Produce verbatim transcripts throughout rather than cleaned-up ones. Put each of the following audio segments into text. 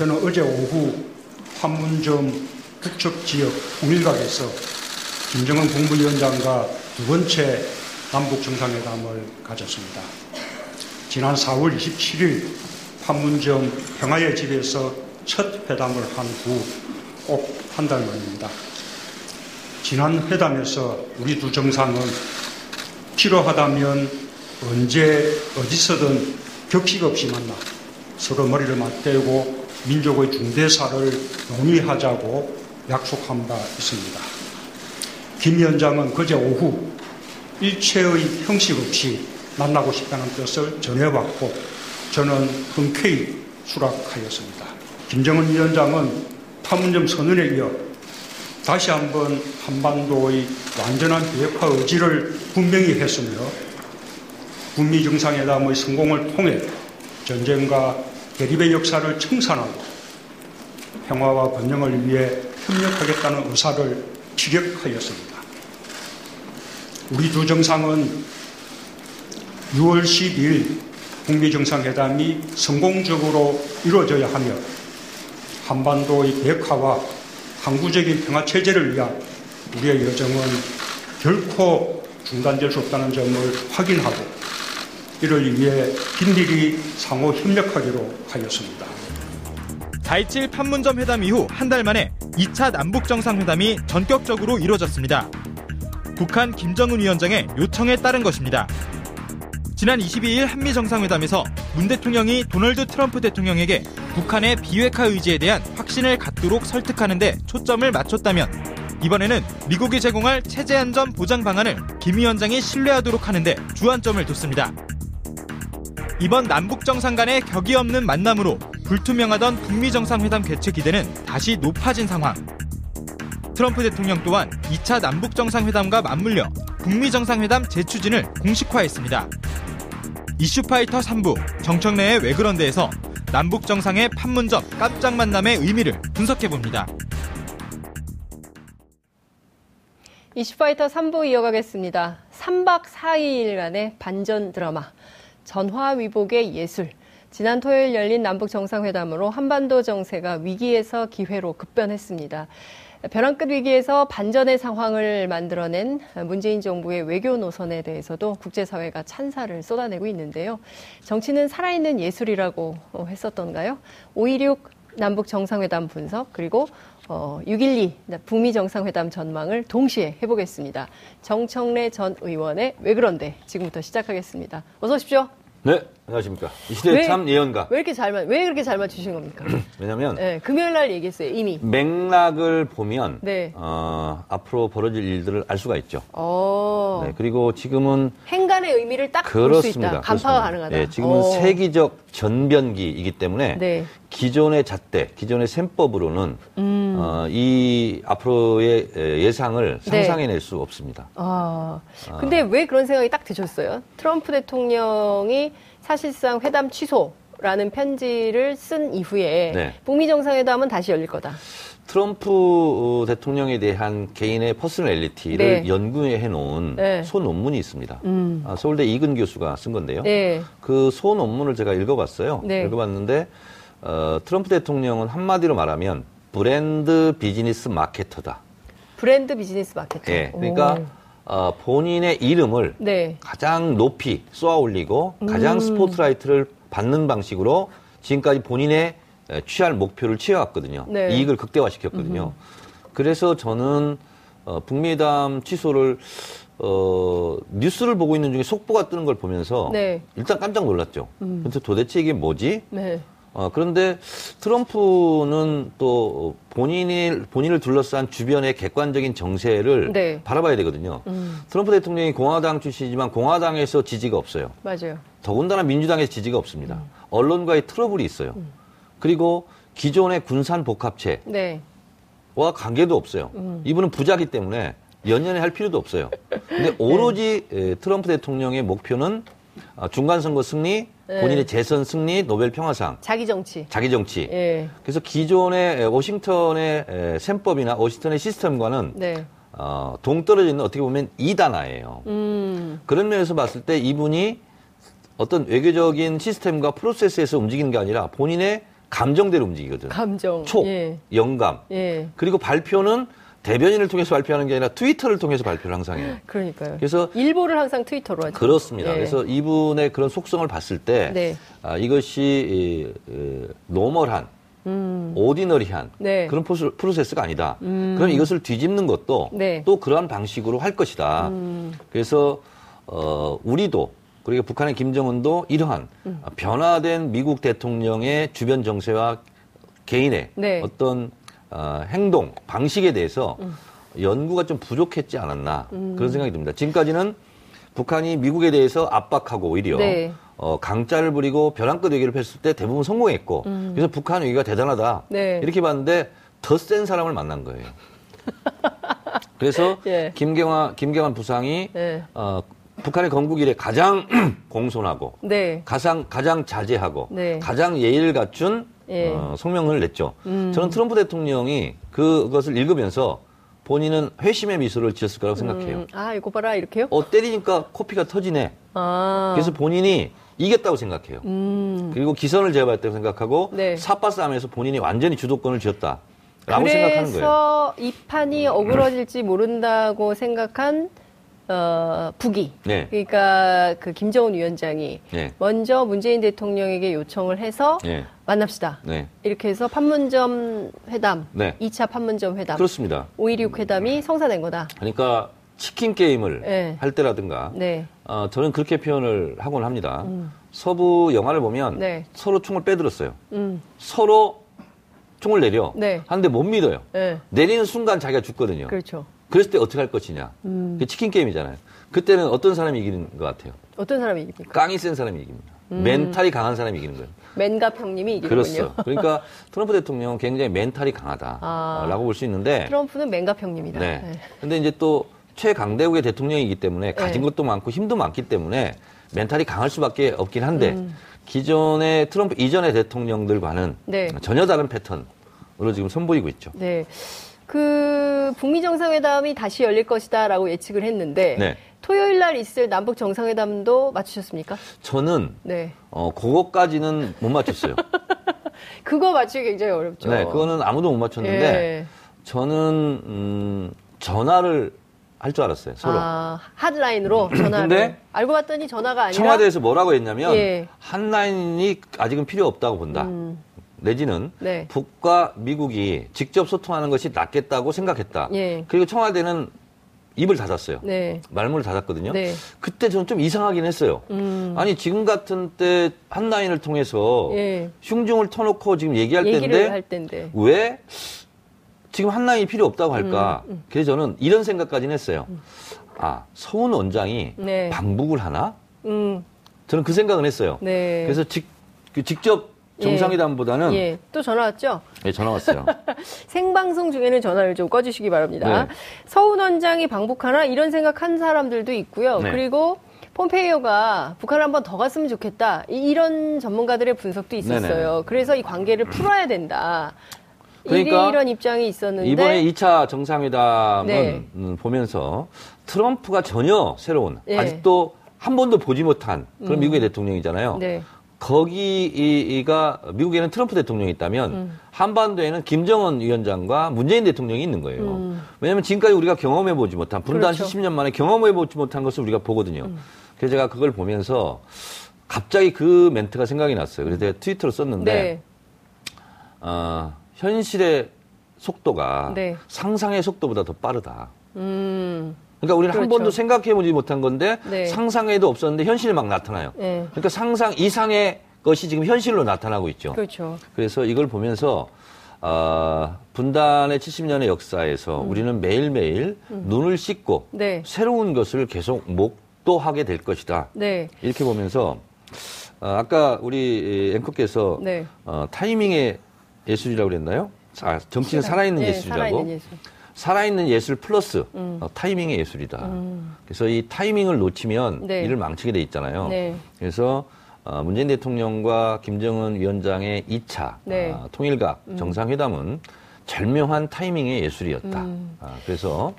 저는 어제 오후 판문점 북측지역 우일각에서 김정은 국무위원장과 두 번째 남북정상회담을 가졌습니다. 지난 사월 이십칠일 판문점 평화의 집에서 첫 회담을 한 후 꼭 한 달 만입니다. 지난 회담에서 우리 두 정상은 필요하다면 언제 어디서든 격식 없이 만나 서로 머리를 맞대고 민족의 중대사를 논의하자고 약속한 바 있습니다. 김 위원장은 그제 오후 일체의 형식 없이 만나고 싶다는 뜻을 전해왔고 저는 흔쾌히 수락하였습니다. 김정은 위원장은 판문점 선언에 이어 다시 한번 한반도의 완전한 비핵화 의지를 분명히 했으며 북미 정상회담의 성공을 통해 전쟁과 대립의 역사를 청산하고 평화와 번영을 위해 협력하겠다는 의사를 피력하였습니다. 우리 두 정상은 유월 십이일 북미 정상회담이 성공적으로 이루어져야 하며 한반도의 비핵화와 항구적인 평화체제를 위한 우리의 여정은 결코 중단될 수 없다는 점을 확인하고 이를 위해 긴밀히 상호 협력하기로 하였습니다. 사 일칠 판문점 회담 이후 한 달 만에 이 차 남북정상회담이 전격적으로 이루어졌습니다. 북한 김정은 위원장의 요청에 따른 것입니다. 지난 이십이일 한미정상회담에서 문 대통령이 도널드 트럼프 대통령에게 북한의 비핵화 의지에 대한 확신을 갖도록 설득하는 데 초점을 맞췄다면 이번에는 미국이 제공할 체제 안전 보장 방안을 김 위원장이 신뢰하도록 하는 데 주안점을 뒀습니다. 이번 남북 정상 간의 격이 없는 만남으로 불투명하던 북미 정상회담 개최 기대는 다시 높아진 상황. 트럼프 대통령 또한 이 차 남북 정상회담과 맞물려 북미 정상회담 재추진을 공식화했습니다. 이슈파이터 삼부 정청래의 왜 그런데에서 남북 정상의 판문점 깜짝 만남의 의미를 분석해봅니다. 이슈파이터 삼부 이어가겠습니다. 삼박 사일간의 반전 드라마, 전화위복의 예술. 지난 토요일 열린 남북정상회담으로 한반도 정세가 위기에서 기회로 급변했습니다. 벼랑끝 위기에서 반전의 상황을 만들어낸 문재인 정부의 외교 노선에 대해서도 국제사회가 찬사를 쏟아내고 있는데요. 정치는 살아있는 예술이라고 했었던가요? 오일육 남북정상회담 분석 그리고 육일이 북미정상회담 전망을 동시에 해보겠습니다. 정청래 전 의원의 왜 그런데 지금부터 시작하겠습니다. 어서 오십시오. 네, 안녕하십니까. 이 시대의 참 예언가. 왜 이렇게 잘 맞, 왜 이렇게 잘 맞추신 겁니까? 왜냐면, 네, 금요일 날 얘기했어요, 이미. 맥락을 보면, 네. 어, 앞으로 벌어질 일들을 알 수가 있죠. 어. 네, 그리고 지금은. 행간의 의미를 딱 볼 수 있다. 간파가 가능하다. 네, 지금은 오. 세기적 전변기이기 때문에, 네. 기존의 잣대, 기존의 셈법으로는, 음. 어, 이 앞으로의 예상을 상상해낼 네. 수 없습니다. 아. 근데 어. 왜 그런 생각이 딱 드셨어요? 트럼프 대통령이 사실상 회담 취소라는 편지를 쓴 이후에 네. 북미 정상회담은 다시 열릴 거다. 트럼프 대통령에 대한 개인의 퍼스널리티를 네. 연구해 놓은 네. 소논문이 있습니다. 음. 아, 서울대 이근 교수가 쓴 건데요. 네. 그 소논문을 제가 읽어봤어요. 네. 읽어봤는데 어, 트럼프 대통령은 한마디로 말하면 브랜드 비즈니스 마케터다. 브랜드 비즈니스 마케터. 네. 그러니까 오. 어, 본인의 이름을 네. 가장 높이 쏘아올리고 가장 음. 스포트라이트를 받는 방식으로 지금까지 본인의 취할 목표를 취해왔거든요. 네. 이익을 극대화시켰거든요. 음흠. 그래서 저는 어, 북미회담 취소를 어, 뉴스를 보고 있는 중에 속보가 뜨는 걸 보면서 네. 일단 깜짝 놀랐죠. 음. 그래서 도대체 이게 뭐지? 네. 어, 그런데 트럼프는 또 본인이, 본인을 둘러싼 주변의 객관적인 정세를 네. 바라봐야 되거든요. 음. 트럼프 대통령이 공화당 출신이지만 공화당에서 지지가 없어요. 맞아요. 더군다나 민주당에서 지지가 없습니다. 음. 언론과의 트러블이 있어요. 음. 그리고 기존의 군산복합체와 네. 관계도 없어요. 음. 이분은 부자기 때문에 연연해 할 필요도 없어요. 근데 오로지 네. 트럼프 대통령의 목표는 중간선거 승리, 네. 본인의 재선 승리, 노벨 평화상. 자기 정치. 자기 정치. 예. 그래서 기존의 워싱턴의 셈법이나 워싱턴의 시스템과는 네. 어, 동떨어져 있는 어떻게 보면 이단화예요. 음. 그런 면에서 봤을 때 이분이 어떤 외교적인 시스템과 프로세스에서 움직이는 게 아니라 본인의 감정대로 움직이거든. 감정. 촉, 예. 영감. 예. 그리고 발표는 대변인을 통해서 발표하는 게 아니라 트위터를 통해서 발표를 항상 해요. 그러니까요. 그래서 일보를 항상 트위터로 하죠. 그렇습니다. 예. 그래서 이분의 그런 속성을 봤을 때 네. 아, 이것이 이, 이, 노멀한, 음. 오디너리한 네. 그런 프로세스가 아니다. 음. 그럼 이것을 뒤집는 것도 네. 또 그러한 방식으로 할 것이다. 음. 그래서 어, 우리도 그리고 북한의 김정은도 이러한 음. 변화된 미국 대통령의 주변 정세와 개인의 네. 어떤 어, 행동, 방식에 대해서 음. 연구가 좀 부족했지 않았나 음. 그런 생각이 듭니다. 지금까지는 북한이 미국에 대해서 압박하고 오히려 네. 어, 강짜를 부리고 벼랑끝 외교를 했을 때 대부분 성공했고 음. 그래서 북한 외교가 대단하다 네. 이렇게 봤는데 더 센 사람을 만난 거예요. 그래서 예. 김경화, 김경환 부상이 예. 어, 북한의 건국 이래 가장 공손하고 네. 가장, 가장 자제하고 네. 가장 예의를 갖춘 예. 어, 성명을 냈죠. 음. 저는 트럼프 대통령이 그것을 읽으면서 본인은 회심의 미소를 지었을 거라고 생각해요. 음. 아, 이거 봐라 이렇게요? 어, 때리니까 코피가 터지네. 아. 그래서 본인이 이겼다고 생각해요. 음. 그리고 기선을 제압했다고 생각하고 네. 사파싸움에서 본인이 완전히 주도권을 쥐었다라고 생각하는 거예요. 그래서 이 판이 어그러질지 모른다고 생각한 어, 북이. 네. 그러니까 그 김정은 위원장이 네. 먼저 문재인 대통령에게 요청을 해서 네. 만납시다. 네. 이렇게 해서 판문점 회담, 네. 이 차 판문점 회담. 그렇습니다. 오일이육 회담이 성사된 거다. 그러니까 치킨 게임을 네. 할 때라든가 네. 어, 저는 그렇게 표현을 하곤 합니다. 음. 서부 영화를 보면 네. 서로 총을 빼들었어요. 음. 서로 총을 내려 네. 하는데 못 믿어요. 네. 내리는 순간 자기가 죽거든요. 그렇죠. 그랬을 때 어떻게 할 것이냐. 음. 그게 치킨 게임이잖아요. 그때는 어떤 사람이 이기는 것 같아요? 어떤 사람이 이깁니까? 깡이 센 사람이 이깁니다. 음. 멘탈이 강한 사람이 이기는 거예요. 맨갑 형님이 이기는군요. 그렇죠. 그러니까 트럼프 대통령은 굉장히 멘탈이 강하다라고 아. 볼 수 있는데 트럼프는 맨갑 형님이다. 네. 네. 근데 이제 또 최강대국의 대통령이기 때문에 가진 네. 것도 많고 힘도 많기 때문에 멘탈이 강할 수밖에 없긴 한데 음. 기존의 트럼프 이전의 대통령들과는 네. 전혀 다른 패턴으로 지금 선보이고 있죠. 네. 그 북미 정상회담이 다시 열릴 것이다라고 예측을 했는데 네. 토요일 날 있을 남북 정상회담도 맞추셨습니까? 저는 네. 어, 그거까지는 못 맞췄어요. 그거 맞추기 굉장히 어렵죠. 네, 그거는 아무도 못 맞췄는데 예. 저는 음, 전화를 할 줄 알았어요. 서로. 아, 핫라인으로 전화를. 근데 알고 봤더니 전화가 아니라 청와대에서 뭐라고 했냐면 예. 핫라인이 아직은 필요 없다고 본다. 음. 내지는 네. 북과 미국이 직접 소통하는 것이 낫겠다고 생각했다. 예. 그리고 청와대는 입을 닫았어요. 네. 말문을 닫았거든요. 네. 그때 저는 좀 이상하긴 했어요. 음. 아니 지금 같은 때 핫라인을 통해서 예. 흉중을 터놓고 지금 얘기할 때인데, 할 때인데 왜 지금 핫라인이 필요 없다고 할까. 음. 음. 그래서 저는 이런 생각까지는 했어요. 음. 아, 서훈 원장이 네. 방북을 하나? 음. 저는 그 생각은 했어요. 네. 그래서 직, 그 직접 정상회담보다는 예, 예. 또 전화 왔죠? 예, 전화 왔어요. 생방송 중에는 전화를 좀 꺼주시기 바랍니다. 네. 서훈 원장이 방북하나 이런 생각한 사람들도 있고요. 네. 그리고 폼페이오가 북한을 한 번 더 갔으면 좋겠다. 이런 전문가들의 분석도 있었어요. 네네. 그래서 이 관계를 풀어야 된다. 그러니까 이런 입장이 있었는데 이번에 이 차 정상회담은 네. 보면서 트럼프가 전혀 새로운 네. 아직도 한 번도 보지 못한 그런 음. 미국의 대통령이잖아요. 네. 거기가 미국에는 트럼프 대통령이 있다면 음. 한반도에는 김정은 위원장과 문재인 대통령이 있는 거예요. 음. 왜냐하면 지금까지 우리가 경험해보지 못한 분단 그렇죠. 칠십 년 만에 경험해보지 못한 것을 우리가 보거든요. 음. 그래서 제가 그걸 보면서 갑자기 그 멘트가 생각이 났어요. 그래서 제가 트위터로 썼는데 네. 어, 현실의 속도가 네. 상상의 속도보다 더 빠르다. 음. 그러니까 우리는 그렇죠. 한 번도 생각해보지 못한 건데 네. 상상에도 없었는데 현실이 막 나타나요. 네. 그러니까 상상 이상의 것이 지금 현실로 나타나고 있죠. 그렇죠. 그래서 이걸 보면서 어, 분단의 칠십 년의 역사에서 음. 우리는 매일매일 음. 눈을 씻고 네. 새로운 것을 계속 목도하게 될 것이다. 네. 이렇게 보면서 어, 아까 우리 앵커께서 네. 어, 타이밍의 예술이라고 그랬나요? 아, 정치는 살아있는 네, 예술이라고. 살아있는 예술. 살아있는 예술 플러스 음. 어, 타이밍의 예술이다. 음. 그래서 이 타이밍을 놓치면 네. 일을 망치게 돼 있잖아요. 네. 그래서 어, 문재인 대통령과 김정은 위원장의 이 차 네. 어, 통일각 음. 정상회담은 절묘한 타이밍의 예술이었다. 음. 어, 그래서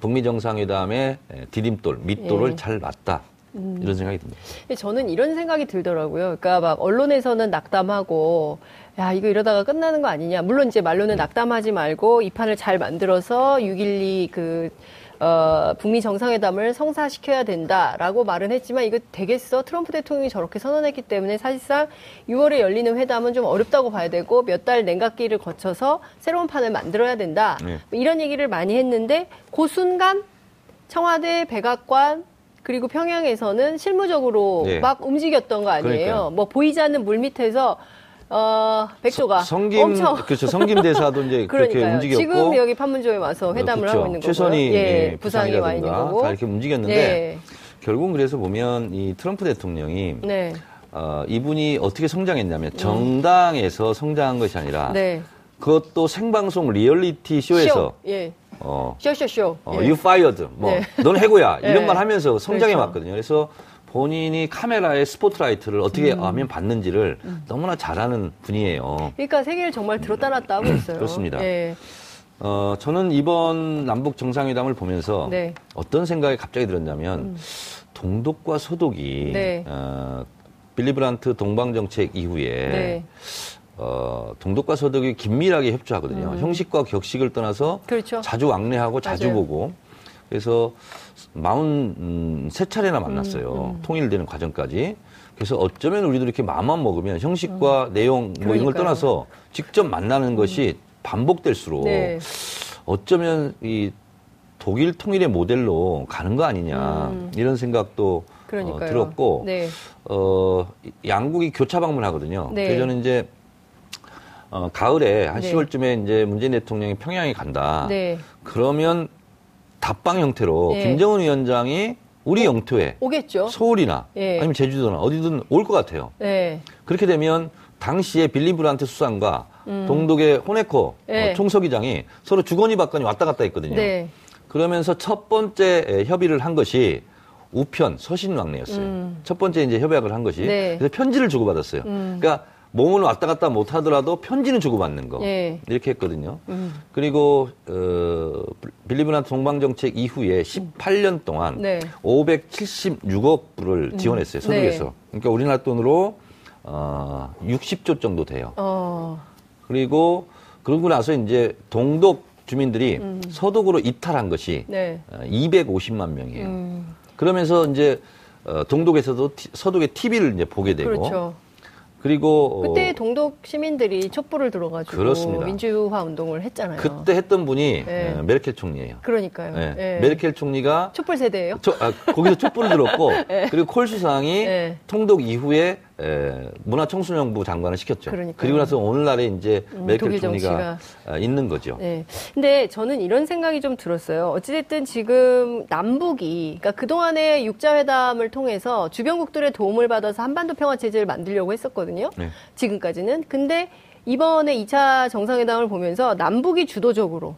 북미 정상회담의 디딤돌, 밑돌을 예. 잘 놨다. 음. 이런 생각이 듭니다. 저는 이런 생각이 들더라고요. 그러니까 막 언론에서는 낙담하고 야 이거 이러다가 끝나는 거 아니냐. 물론 이제 말로는 음. 낙담하지 말고 이 판을 잘 만들어서 육점십이 그 어, 북미 정상회담을 성사시켜야 된다라고 말은 했지만 이거 되겠어? 트럼프 대통령이 저렇게 선언했기 때문에 사실상 유월에 열리는 회담은 좀 어렵다고 봐야 되고 몇 달 냉각기를 거쳐서 새로운 판을 만들어야 된다. 네. 이런 얘기를 많이 했는데 그 순간 청와대 백악관 그리고 평양에서는 실무적으로 네. 막 움직였던 거 아니에요. 그러니까요. 뭐 보이지 않는 물 밑에서 어, 백조가 성김, 엄청 그렇죠. 성김 대사도 이제 그렇게 움직였고 지금 여기 판문점에 와서 회담을 그렇죠. 하고 있는 거고요. 최선희 예, 부상이 와 있는 거고 다 이렇게 움직였는데 예. 결국은 그래서 보면 이 트럼프 대통령이 네. 어, 이분이 어떻게 성장했냐면 정당에서 음. 성장한 것이 아니라 네. 그것도 생방송 리얼리티 쇼에서 쇼. 예. 어, 쇼쇼쇼 어, 예. You fired 뭐 넌 네. 해고야 예. 이런 말 하면서 성장해 그렇죠. 왔거든요. 그래서 본인이 카메라의 스포트라이트를 어떻게 음. 하면 받는지를 음. 너무나 잘하는 분이에요. 그러니까 세계를 정말 들었다 놨다 하고 있어요. 그렇습니다. 예. 어, 저는 이번 남북 정상회담을 보면서 네. 어떤 생각이 갑자기 들었냐면 음. 동독과 서독이 네. 어, 빌리브란트 동방정책 이후에 네. 어, 동독과 서독이 긴밀하게 협조하거든요. 음. 형식과 격식을 떠나서 그렇죠. 자주 왕래하고 자주 맞아요. 보고 그래서 마흔세 차례나 만났어요. 음, 음. 통일되는 과정까지. 그래서 어쩌면 우리도 이렇게 마음만 먹으면 형식과 음. 내용 뭐 이런 걸 떠나서 직접 만나는 것이 반복될수록 네. 어쩌면 이 독일 통일의 모델로 가는 거 아니냐 음. 이런 생각도 어, 들었고 네. 어, 양국이 교차 방문하거든요. 네. 그래서 저는 이제 어, 가을에 한 네. 시월쯤에 이제 문재인 대통령이 평양에 간다. 네. 그러면 답방 형태로 예. 김정은 위원장이 우리 오, 영토에 오겠죠. 서울이나 예. 아니면 제주도나 어디든 올 것 같아요. 예. 그렇게 되면 당시에 빌리브란트 수상과 음. 동독의 호네코 예. 어, 총서기장이 서로 주거니 받거니 왔다 갔다 했거든요. 네. 그러면서 첫 번째 협의를 한 것이 우편 서신왕래였어요. 음. 첫 번째 이제 협약을 한 것이 네. 그래서 편지를 주고받았어요. 음. 그러니까 몸은 왔다 갔다 못 하더라도 편지는 주고받는 거 예. 이렇게 했거든요. 음. 그리고 어, 빌리브란트 동방정책 이후에 십팔 년 동안 네. 오백칠십육억 불을 음. 지원했어요. 서독에서. 네. 그러니까 우리나라 돈으로 어, 육십조 정도 돼요. 어. 그리고 그러고 나서 이제 동독 주민들이 음. 서독으로 이탈한 것이 네. 이백오십만 명이에요. 음. 그러면서 이제 어, 동독에서도 티, 서독의 티비를 이제 보게 되고 그렇죠. 그리고 그때 동독 시민들이 촛불을 들어가지고 그렇습니다. 민주화 운동을 했잖아요. 그때 했던 분이 네. 메르켈 총리예요. 그러니까요. 네. 네. 메르켈 총리가 촛불 세대예요. 초, 아, 거기서 촛불을 들었고 네. 그리고 콜 수상이 네. 통독 이후에 에, 문화청소년부 장관을 시켰죠. 그러니까요. 그리고 나서 오늘날에 이제 음, 메르켈 총리가 정치가. 있는 거죠. 네. 근데 저는 이런 생각이 좀 들었어요. 어찌됐든 지금 남북이 그러니까 그동안의 육자회담을 통해서 주변국들의 도움을 받아서 한반도 평화체제를 만들려고 했었거든요. 네. 지금까지는. 근데 이번에 이 차 정상회담을 보면서 남북이 주도적으로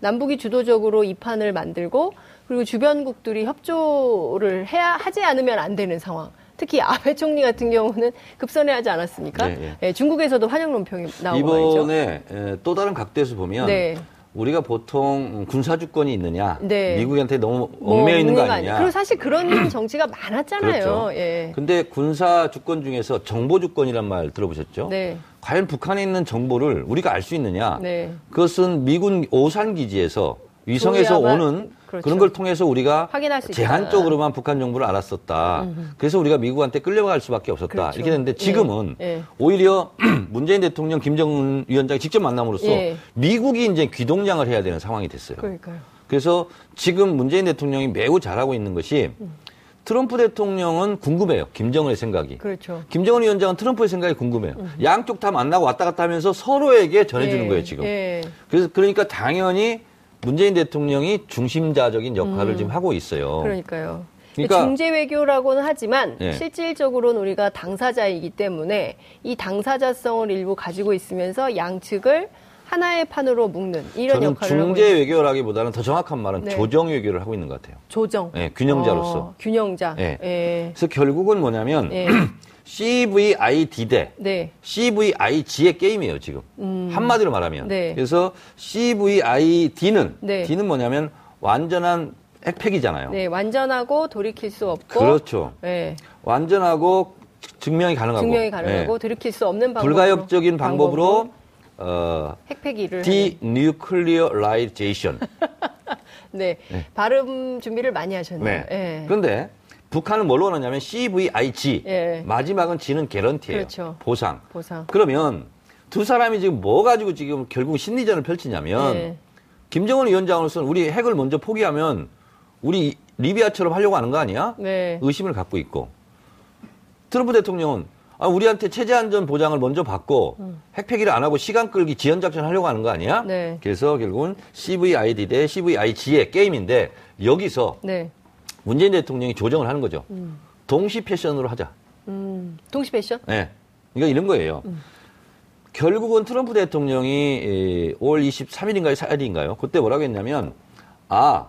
남북이 주도적으로 이 판을 만들고 그리고 주변국들이 협조를 해야 하지 않으면 안 되는 상황. 특히 아베 총리 같은 경우는 급선회하지 않았습니까? 네, 네. 네, 중국에서도 환영 논평이 나오고 이번에 말이죠. 이번에 또 다른 각도에서 보면 네. 우리가 보통 군사주권이 있느냐, 네. 미국한테 너무 뭐 얽매여 있는 거 아니냐. 그리고 사실 그런 정치가 많았잖아요. 그렇죠. 예. 근데 군사주권 중에서 정보주권이란 말 들어보셨죠? 네. 과연 북한에 있는 정보를 우리가 알 수 있느냐. 네. 그것은 미군 오산기지에서 위성에서 오는 그렇죠. 그런 걸 통해서 우리가 제한적으로만 북한 정보를 알았었다. 음흠. 그래서 우리가 미국한테 끌려갈 수밖에 없었다. 그렇죠. 이렇게 됐는데 지금은 예. 예. 오히려 문재인 대통령, 김정은 위원장이 직접 만남으로써 예. 미국이 이제 귀동장을 해야 되는 상황이 됐어요. 그러니까요. 그래서 지금 문재인 대통령이 매우 잘하고 있는 것이 트럼프 대통령은 궁금해요. 김정은의 생각이. 그렇죠. 김정은 위원장은 트럼프의 생각이 궁금해요. 음흠. 양쪽 다 만나고 왔다 갔다 하면서 서로에게 전해주는 예. 거예요, 지금. 예. 그래서 그러니까 당연히 문재인 대통령이 중심자적인 역할을 음, 지금 하고 있어요. 그러니까요. 그러니까, 중재 외교라고는 하지만 예. 실질적으로는 우리가 당사자이기 때문에 이 당사자성을 일부 가지고 있으면서 양측을 하나의 판으로 묶는 이런 저는 역할을 중재 하고 외교라기보다는 더 정확한 말은 네. 조정 외교를 하고 있는 것 같아요. 조정. 예, 균형자로서. 어, 균형자. 예. 예. 그래서 결국은 뭐냐면 예. 씨브이아이디 대 네. 씨브이아이지의 게임이에요, 지금. 음. 한마디로 말하면. 네. 그래서 씨브이아이디는, 네. D는 뭐냐면 완전한 팩이잖아요. 네, 완전하고 돌이킬 수 없고. 그렇죠. 네. 완전하고 증명이 가능하고. 증명이 가능하고 네. 돌이킬 수 없는 방법으로. 불가역적인 방법으로. 어, 핵폐기를. 디뉴클리어라이제이션. 네, 네. 발음 준비를 많이 하셨네요. 네. 네. 그런데 북한은 뭘로 하냐면 씨브이아이지. 네. 마지막은 지는 개런티예요. 그렇죠. 보상. 보상. 그러면 두 사람이 지금 뭐 가지고 지금 결국 심리전을 펼치냐면 네. 김정은 위원장으로서는 우리 핵을 먼저 포기하면 우리 리비아처럼 하려고 하는 거 아니야? 네. 의심을 갖고 있고. 트럼프 대통령은 아, 우리한테 체제 안전 보장을 먼저 받고 음. 핵폐기를 안 하고 시간 끌기 지연 작전 하려고 하는 거 아니야? 네. 그래서 결국은 씨브이아이디 대 씨브이아이지의 게임인데 여기서 네. 문재인 대통령이 조정을 하는 거죠. 음. 동시 패션으로 하자. 음. 동시 패션? 네. 그러니까 이런 거예요. 음. 결국은 트럼프 대통령이 오월 이십삼일인가요? 사일인가요? 그때 뭐라고 했냐면 아,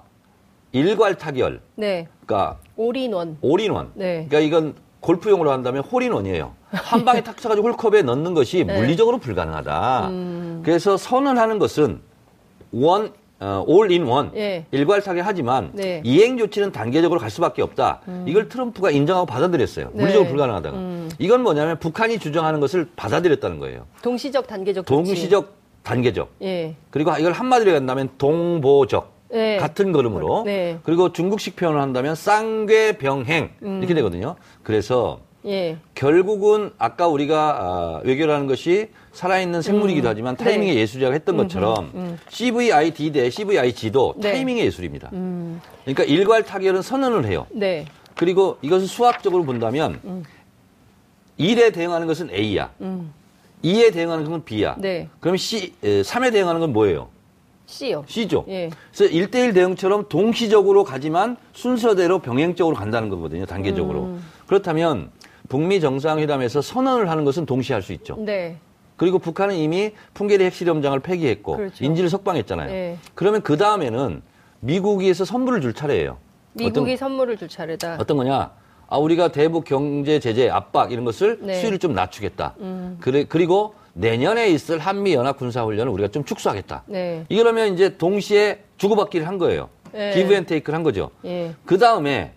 일괄 타결. 네. 그러니까 올인원. 올인원. 네. 그러니까 이건 골프용으로 한다면 홀인원이에요. 한 방에 탁 쳐가지고 홀컵에 넣는 것이 네. 물리적으로 불가능하다. 음. 그래서 선언하는 것은 원, 어, 올인원, 예. 일괄타결 하지만 네. 이행 조치는 단계적으로 갈 수밖에 없다. 음. 이걸 트럼프가 인정하고 받아들였어요. 네. 물리적으로 불가능하다고. 음. 이건 뭐냐면 북한이 주장하는 것을 받아들였다는 거예요. 동시적, 단계적 조치. 동시적, 단계적. 예. 그리고 이걸 한마디로 한다면 동보적. 네. 같은 걸음으로 네. 그리고 중국식 표현을 한다면 쌍궤병행 음. 이렇게 되거든요. 그래서 예. 결국은 아까 우리가 외교라는 것이 살아있는 생물이기도 하지만 음. 타이밍의 네. 예술이라고 했던 것처럼 음. 음. 씨브이아이디 대 씨브이아이지도 네. 타이밍의 예술입니다. 음. 그러니까 일괄 타결은 선언을 해요. 네. 그리고 이것은 수학적으로 본다면 음. 일에 대응하는 것은 A야. 음. 이에 대응하는 것은 B야. 네. 그럼 C, 삼에 대응하는 건 뭐예요? C요. C죠. 예. 그래서 일대일 대응처럼 동시적으로 가지만 순서대로 병행적으로 간다는 거거든요. 단계적으로. 음. 그렇다면 북미 정상회담에서 선언을 하는 것은 동시에 할 수 있죠. 네. 그리고 북한은 이미 풍계리 핵실험장을 폐기했고 그렇죠. 인질을 석방했잖아요. 예. 그러면 그 다음에는 미국에서 선물을 줄 차례예요. 미국이 어떤, 선물을 줄 차례다. 어떤 거냐. 아, 우리가 대북 경제 제재 압박 이런 것을 네. 수위를 좀 낮추겠다. 음. 그래, 그리고 내년에 있을 한미연합군사훈련을 우리가 좀 축소하겠다. 네. 이러면 이제 동시에 주고받기를 한 거예요. 네. 기브 앤 테이크를 한 거죠. 네. 그 다음에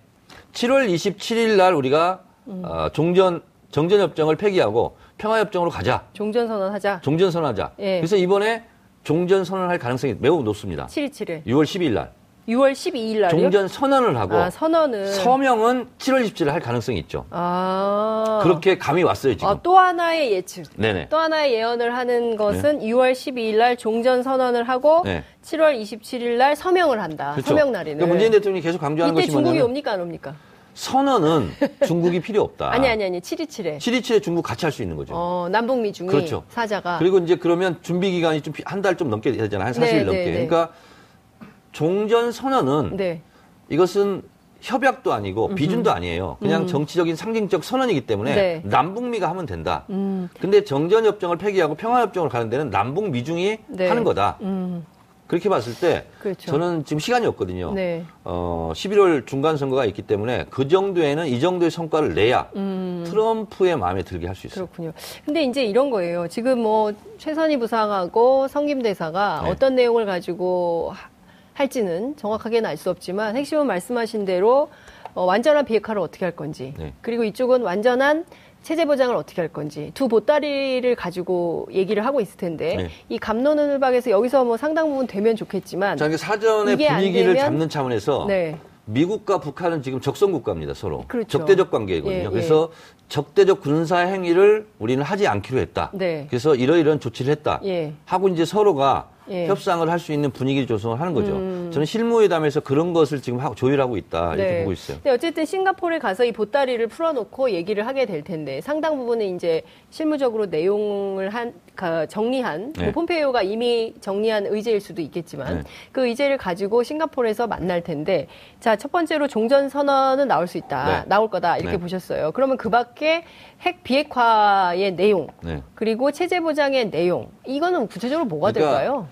칠월 이십칠일 날 우리가 음. 어, 종전, 정전협정을 폐기하고 평화협정으로 가자. 종전선언하자. 종전선언하자. 네. 그래서 이번에 종전선언할 가능성이 매우 높습니다. 칠월 이십칠일. 유월 십이일 날. 유월 십이일 날이요? 종전선언을 하고 아, 선언은. 서명은 칠월 이십칠일 할 가능성이 있죠. 아. 그렇게 감이 왔어요, 지금. 아, 또 하나의 예측. 네네. 또 하나의 예언을 하는 것은 네. 유월 십이일 날 종전선언을 하고 네. 칠월 이십칠일 날 서명을 한다. 그렇죠. 서명 날이네. 그러니까 문재인 대통령이 계속 강조하는 것이 뭐냐면 중국이 옵니까 안 옵니까? 선언은 중국이 필요 없다. 아니 아니 아니. 칠이칠에. 칠이칠에 중국 같이 할 수 있는 거죠. 어, 남북미 중이 그렇죠. 사자가. 그리고 이제 그러면 준비 기간이 좀 한 달 좀 넘게 되잖아요. 한 사십일 네, 넘게. 네, 네. 그러니까 종전선언은 네. 이것은 협약도 아니고 음흠. 비준도 아니에요. 그냥 음. 정치적인 상징적 선언이기 때문에 네. 남북미가 하면 된다. 음. 근데 정전협정을 폐기하고 평화협정으로 가는 데는 남북미중이 네. 하는 거다. 음. 그렇게 봤을 때 그렇죠. 저는 지금 시간이 없거든요. 네. 어, 십일월 중간 선거가 있기 때문에 그 정도에는 이 정도의 성과를 내야 음. 트럼프의 마음에 들게 할 수 있어요. 그렇군요. 근데 이제 이런 거예요. 지금 뭐 최선희 부상하고 성김 대사가 네. 어떤 내용을 가지고 할지는 정확하게는 알 수 없지만 핵심은 말씀하신 대로 어, 완전한 비핵화를 어떻게 할 건지 네. 그리고 이쪽은 완전한 체제 보장을 어떻게 할 건지 두 보따리를 가지고 얘기를 하고 있을 텐데 네. 이 갑론을박에서 여기서 뭐 상당 부분 되면 좋겠지만 자, 사전의 분위기를 되면, 잡는 차원에서 네. 미국과 북한은 지금 적성국가입니다. 서로 그렇죠. 적대적 관계이거든요. 예, 예. 그래서 적대적 군사 행위를 우리는 하지 않기로 했다. 네. 그래서 이러이러한 조치를 했다. 예. 하고 이제 서로가 예. 협상을 할 수 있는 분위기를 조성을 하는 거죠. 음. 저는 실무회담에서 그런 것을 지금 조율하고 있다 이렇게 네. 보고 있어요. 네, 어쨌든 싱가포르에 가서 이 보따리를 풀어놓고 얘기를 하게 될 텐데 상당 부분은 이제 실무적으로 내용을 한 정리한 네. 뭐 폼페이오가 이미 정리한 의제일 수도 있겠지만 네. 그 의제를 가지고 싱가포르에서 만날 텐데 자, 첫 번째로 종전 선언은 나올 수 있다, 네. 나올 거다 이렇게 네. 보셨어요. 그러면 그 밖에 핵 비핵화의 내용 네. 그리고 체제 보장의 내용 이거는 구체적으로 뭐가 그러니까 될까요?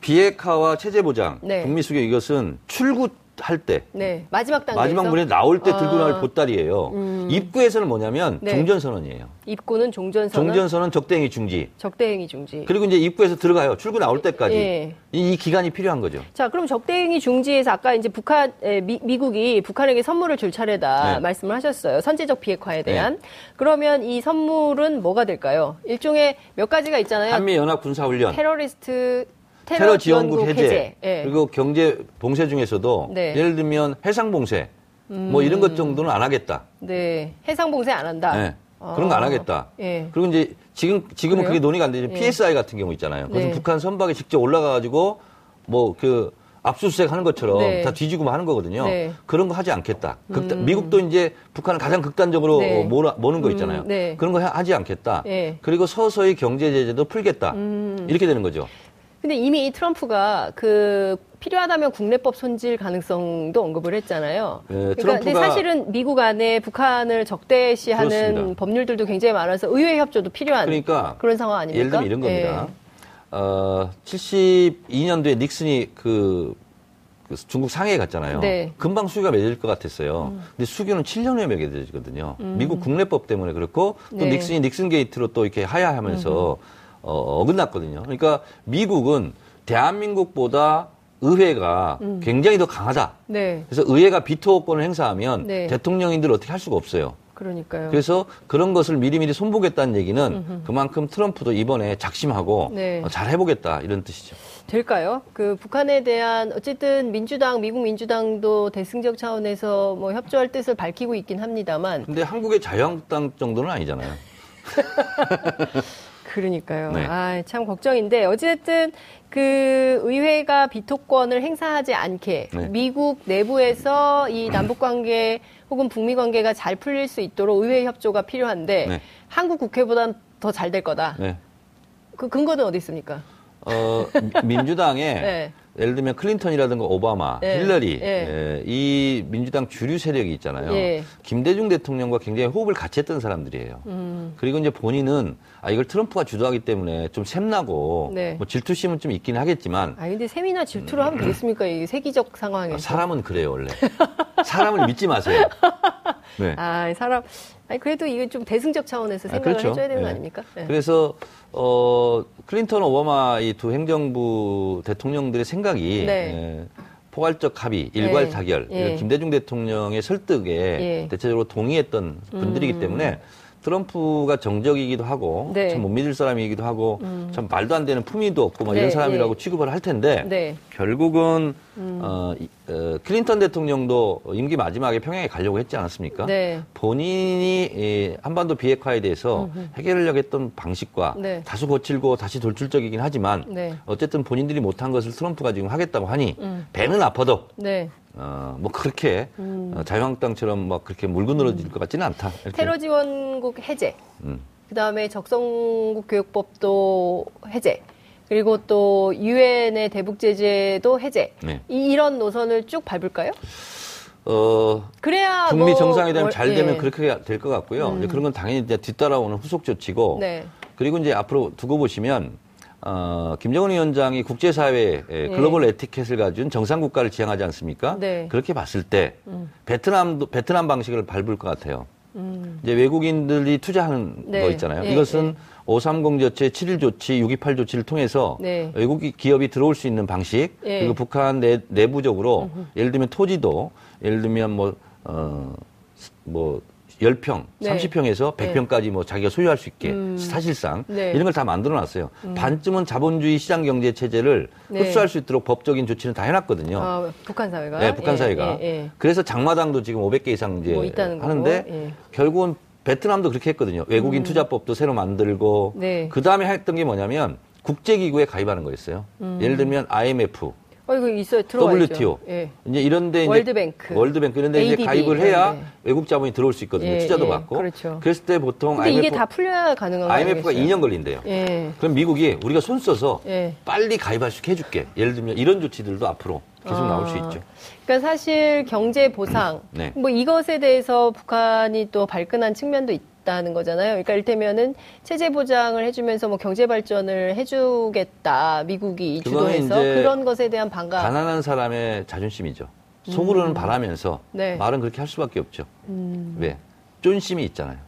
비핵화와 체제 보장, 네. 북미 수교 이것은 출구 할 때, 네. 마지막 단계에서 마지막 문에 나올 때 들고 나올 아. 보따리예요. 음. 입구에서는 뭐냐면 네. 종전선언이에요. 입구는 종전선언. 종전선언 적대행위 중지. 적대행위 중지. 그리고 이제 입구에서 들어가요. 출구 나올 때까지 예. 이, 이 기간이 필요한 거죠. 자, 그럼 적대행위 중지에서 아까 이제 북한 에, 미, 미국이 북한에게 선물을 줄 차례다 네. 말씀을 하셨어요. 선제적 비핵화에 대한. 네. 그러면 이 선물은 뭐가 될까요? 일종의 몇 가지가 있잖아요. 한미 연합 군사 훈련. 테러리스트 테러, 테러 지원국 해제, 해제. 예. 그리고 경제 봉쇄 중에서도 네. 예를 들면 해상 봉쇄 음. 뭐 이런 것 정도는 안 하겠다. 네, 해상 봉쇄 안 한다. 네. 아. 그런 거 안 하겠다. 예. 그리고 이제 지금 지금은 그래요? 그게 논의가 안 되지만 예. 피에스아이 같은 경우 있잖아요. 그래서 네. 북한 선박에 직접 올라가가지고 뭐 그 압수수색 하는 것처럼 네. 다 뒤지고 하는 거거든요. 네. 그런 거 하지 않겠다. 극단, 음. 미국도 이제 북한을 가장 극단적으로 네. 몰아, 모는 거 있잖아요. 음. 네. 그런 거 하지 않겠다. 네. 그리고 서서히 경제 제재도 풀겠다. 음. 이렇게 되는 거죠. 근데 이미 이 트럼프가 그 필요하다면 국내법 손질 가능성도 언급을 했잖아요. 네, 그러니까 트럼프가 근데 사실은 미국 안에 북한을 적대시하는 그렇습니다. 법률들도 굉장히 많아서 의회 협조도 필요한 그러니까 그런 상황 아닙니까? 예를 들면 이런 겁니다. 네. 어, 칠십이 년도에 닉슨이 그, 그 중국 상해에 갔잖아요. 네. 금방 수교가 맺을 것 같았어요. 음. 근데 수교는 칠 년 후에 맺어지거든요. 음. 미국 국내법 때문에 그렇고 또 네. 닉슨이 닉슨 게이트로 또 이렇게 하야하면서 음. 어, 어긋났거든요. 그러니까 미국은 대한민국보다 의회가 음. 굉장히 더 강하다. 네. 그래서 의회가 비토권을 행사하면 네. 대통령인들 어떻게 할 수가 없어요. 그러니까요. 그래서 그런 것을 미리미리 손보겠다는 얘기는 음흠. 그만큼 트럼프도 이번에 작심하고 네. 잘 해보겠다 이런 뜻이죠. 될까요? 그 북한에 대한 어쨌든 민주당, 미국 민주당도 대승적 차원에서 뭐 협조할 뜻을 밝히고 있긴 합니다만. 근데 한국의 자유한국당 정도는 아니잖아요. 그러니까요. 네. 아, 참 걱정인데 어쨌든 그 의회가 비토권을 행사하지 않게 네. 미국 내부에서 이 남북관계 혹은 북미관계가 잘 풀릴 수 있도록 의회 협조가 필요한데 네. 한국 국회보단 더 잘 될 거다. 네. 그 근거는 어디 있습니까? 어, 민주당에 네. 예를 들면 클린턴이라든가 오바마, 네. 힐러리 네. 예, 이 민주당 주류 세력이 있잖아요. 네. 김대중 대통령과 굉장히 호흡을 같이 했던 사람들이에요. 음. 그리고 이제 본인은 아 이걸 트럼프가 주도하기 때문에 좀 샘나고 네. 뭐 질투심은 좀 있긴 하겠지만. 아 근데 샘이나 질투를 음, 하면 되겠습니까? 이 세기적 상황에서. 아, 사람은 그래요 원래. 사람을 믿지 마세요. 네. 아 사람. 아니 그래도 이게 좀 대승적 차원에서 생각을 아, 그렇죠. 해줘야 되는 네. 거 아닙니까? 네. 그래서 어, 클린턴, 오바마 이 두 행정부 대통령들의 생각이 네. 예, 포괄적 합의, 일괄 예. 타결, 예. 김대중 대통령의 설득에 예. 대체적으로 동의했던 분들이기 음. 때문에 트럼프가 정적이기도 하고 네. 참 못 믿을 사람이기도 하고 음. 참 말도 안 되는 품위도 없고 막 네. 이런 사람이라고 네. 취급을 할 텐데 네. 결국은 음. 어, 어, 클린턴 대통령도 임기 마지막에 평양에 가려고 했지 않았습니까? 네. 본인이 예, 한반도 비핵화에 대해서 음흠. 해결하려고 했던 방식과 네. 다소 거칠고 다시 돌출적이긴 하지만 네. 어쨌든 본인들이 못한 것을 트럼프가 지금 하겠다고 하니 음. 배는 아파도 네. 어, 뭐 그렇게 음. 어, 자유한국당처럼 막 그렇게 물고 늘어질 음. 것 같지는 않다. 이렇게. 테러 지원국 해제, 음. 그 다음에 적성국 교육법도 해제, 그리고 또 유엔의 대북 제재도 해제. 네. 이, 이런 노선을 쭉 밟을까요? 어, 그래야 북미 뭐, 정상회담 잘 되면 예. 그렇게 될 것 같고요. 음. 이제 그런 건 당연히 이제 뒤따라오는 후속 조치고, 네. 그리고 이제 앞으로 두고 보시면. 어, 김정은 위원장이 국제사회의 글로벌 네. 에티켓을 가진 정상국가를 지향하지 않습니까? 네. 그렇게 봤을 때 음. 베트남도 베트남 방식을 밟을 것 같아요. 음. 이제 외국인들이 투자하는 네. 거 있잖아요. 네. 이것은 네. 오삼공 조치, 칠 일 조치, 육이팔 조치를 통해서 네. 외국 기업이 들어올 수 있는 방식 네. 그리고 북한 내, 내부적으로 음흠. 예를 들면 토지도 예를 들면 뭐 어, 뭐 십 평, 네. 삼십 평에서 백 평까지 네. 뭐 자기가 소유할 수 있게 음. 사실상 네. 이런 걸 다 만들어놨어요. 음. 반쯤은 자본주의 시장경제 체제를 네. 흡수할 수 있도록 법적인 조치는 다 해놨거든요. 아, 북한 사회가? 네, 북한 예, 사회가. 예, 예. 그래서 장마당도 지금 오백 개 이상 이제 뭐 하는데 예. 결국은 베트남도 그렇게 했거든요. 외국인 음. 투자법도 새로 만들고 네. 그다음에 했던 게 뭐냐면 국제기구에 가입하는 거였어요. 음. 예를 들면 아이엠에프. 어, 이거 있어요. 들어와야죠. 더블유티오. 예. 이제 이런데 이제 월드뱅크. 월드뱅크 이런데 에이디비. 이제 가입을 해야 네. 외국 자본이 들어올 수 있거든요. 예, 투자도 예. 받고. 그렇죠. 그랬을 때 보통 근데 아이엠에프 이게 다 풀려야 가능한 아이엠에프가 거겠어요? 이 년 걸린대요. 예. 그럼 미국이 우리가 손 써서 예. 빨리 가입할 수 있게 해줄게. 예를 들면 이런 조치들도 앞으로 계속 아, 나올 수 있죠. 그러니까 사실 경제 보상 네. 뭐 이것에 대해서 북한이 또 발끈한 측면도 있. 다는 거잖아요. 그러니까 이를테면은 체제 보장을 해주면서 뭐 경제 발전을 해주겠다 미국이 주도해서 그런 것에 대한 반감. 가난한 사람의 자존심이죠. 속으로는 음. 바라면서 네. 말은 그렇게 할 수밖에 없죠. 음. 왜? 쫀심이 있잖아요.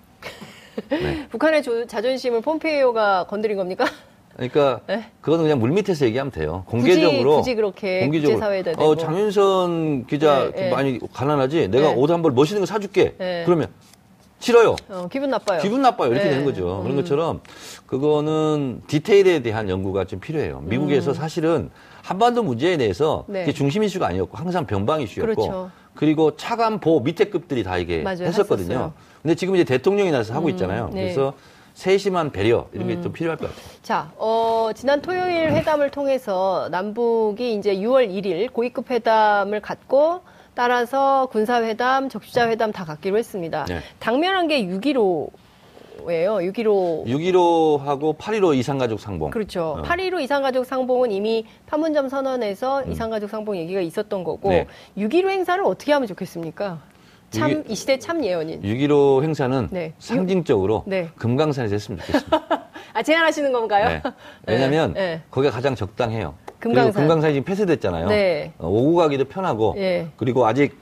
네. 북한의 조, 자존심을 폼페이오가 건드린 겁니까? 그러니까 네? 그건 그냥 물밑에서 얘기하면 돼요. 공개적으로. 굳이, 굳이 그렇게 공개적으로. 국제사회에다 대고. 어, 장윤선 기자 네, 많이 네. 가난하지? 내가 네. 옷 한 벌 멋있는 거 사줄게. 네. 그러면 싫어요. 어, 기분 나빠요. 기분 나빠요. 이렇게 네. 되는 거죠. 음. 그런 것처럼 그거는 디테일에 대한 연구가 좀 필요해요. 미국에서 음. 사실은 한반도 문제에 대해서 네. 그게 중심 이슈가 아니었고 항상 변방 이슈였고 그렇죠. 그리고 차관 보호 밑에 급들이 다 이게 맞아요. 했었거든요. 했었어요. 근데 지금 이제 대통령이 나서 음. 하고 있잖아요. 네. 그래서 세심한 배려 이런 게 좀 음. 필요할 것 같아요. 자, 어, 지난 토요일 회담을 통해서 남북이 이제 유월 일일 고위급 회담을 갖고 따라서 군사회담, 적시자회담 다 갖기로 했습니다. 네. 당면한 게 육점일오예요. 육 일오. 육 일오하고 팔 일오 이산가족 상봉. 그렇죠. 어. 팔 일오 이산가족 상봉은 이미 판문점 선언에서 음. 이산가족 상봉 얘기가 있었던 거고 네. 육 일오 행사를 어떻게 하면 좋겠습니까? 참, 이 시대 참 예언인. 육 일오 행사는 네. 상징적으로 네. 금강산에서 했으면 좋겠습니다. 아, 제안하시는 건가요? 네. 왜냐면 네. 거기가 가장 적당해요. 금강산. 그리고 금강산이 지금 폐쇄됐잖아요. 네. 오고 가기도 편하고 네. 그리고 아직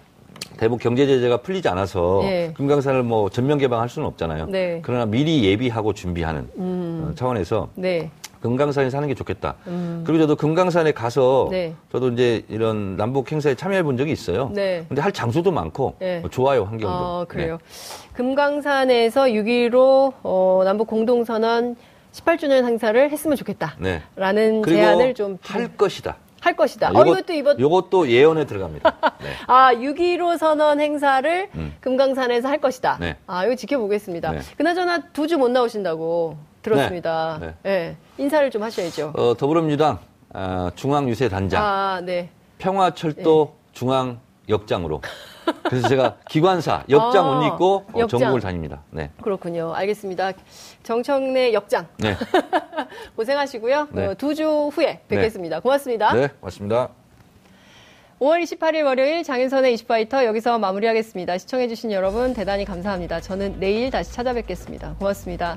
대북 경제 제재가 풀리지 않아서 네. 금강산을 뭐 전면 개방할 수는 없잖아요. 네. 그러나 미리 예비하고 준비하는 음. 차원에서 네. 금강산에서 하는 게 좋겠다. 음. 그리고 저도 금강산에 가서 네. 저도 이제 이런 남북 행사에 참여해 본 적이 있어요. 네. 근데 할 장소도 많고 네. 좋아요 환경도. 어, 그래요. 네. 금강산에서 육 일오 어, 남북 공동선언 십팔 주년 행사를 했으면 좋겠다. 네. 라는 제안을 좀 할 것이다. 할 것이다. 요것, 어, 이것도 이번 이것도 예언에 들어갑니다. 네. 아, 육 일오 선언 행사를 음. 금강산에서 할 것이다. 네. 아, 이거 지켜보겠습니다. 네. 그나저나 두 주 못 나오신다고 들었습니다. 네. 네. 네. 인사를 좀 하셔야죠. 어, 더불어민주당 어, 중앙유세단장. 아, 네. 평화철도 네. 중앙역장으로. 그래서 제가 기관사, 역장 아, 옷 입고 어, 역장. 전국을 다닙니다. 네. 그렇군요. 알겠습니다. 정청래 역장. 네. 고생하시고요. 네. 어, 두 주 후에 뵙겠습니다. 네. 고맙습니다. 네, 고맙습니다. 오월 이십팔일 월요일 장윤선의 이슈파이터 여기서 마무리하겠습니다. 시청해주신 여러분 대단히 감사합니다. 저는 내일 다시 찾아뵙겠습니다. 고맙습니다.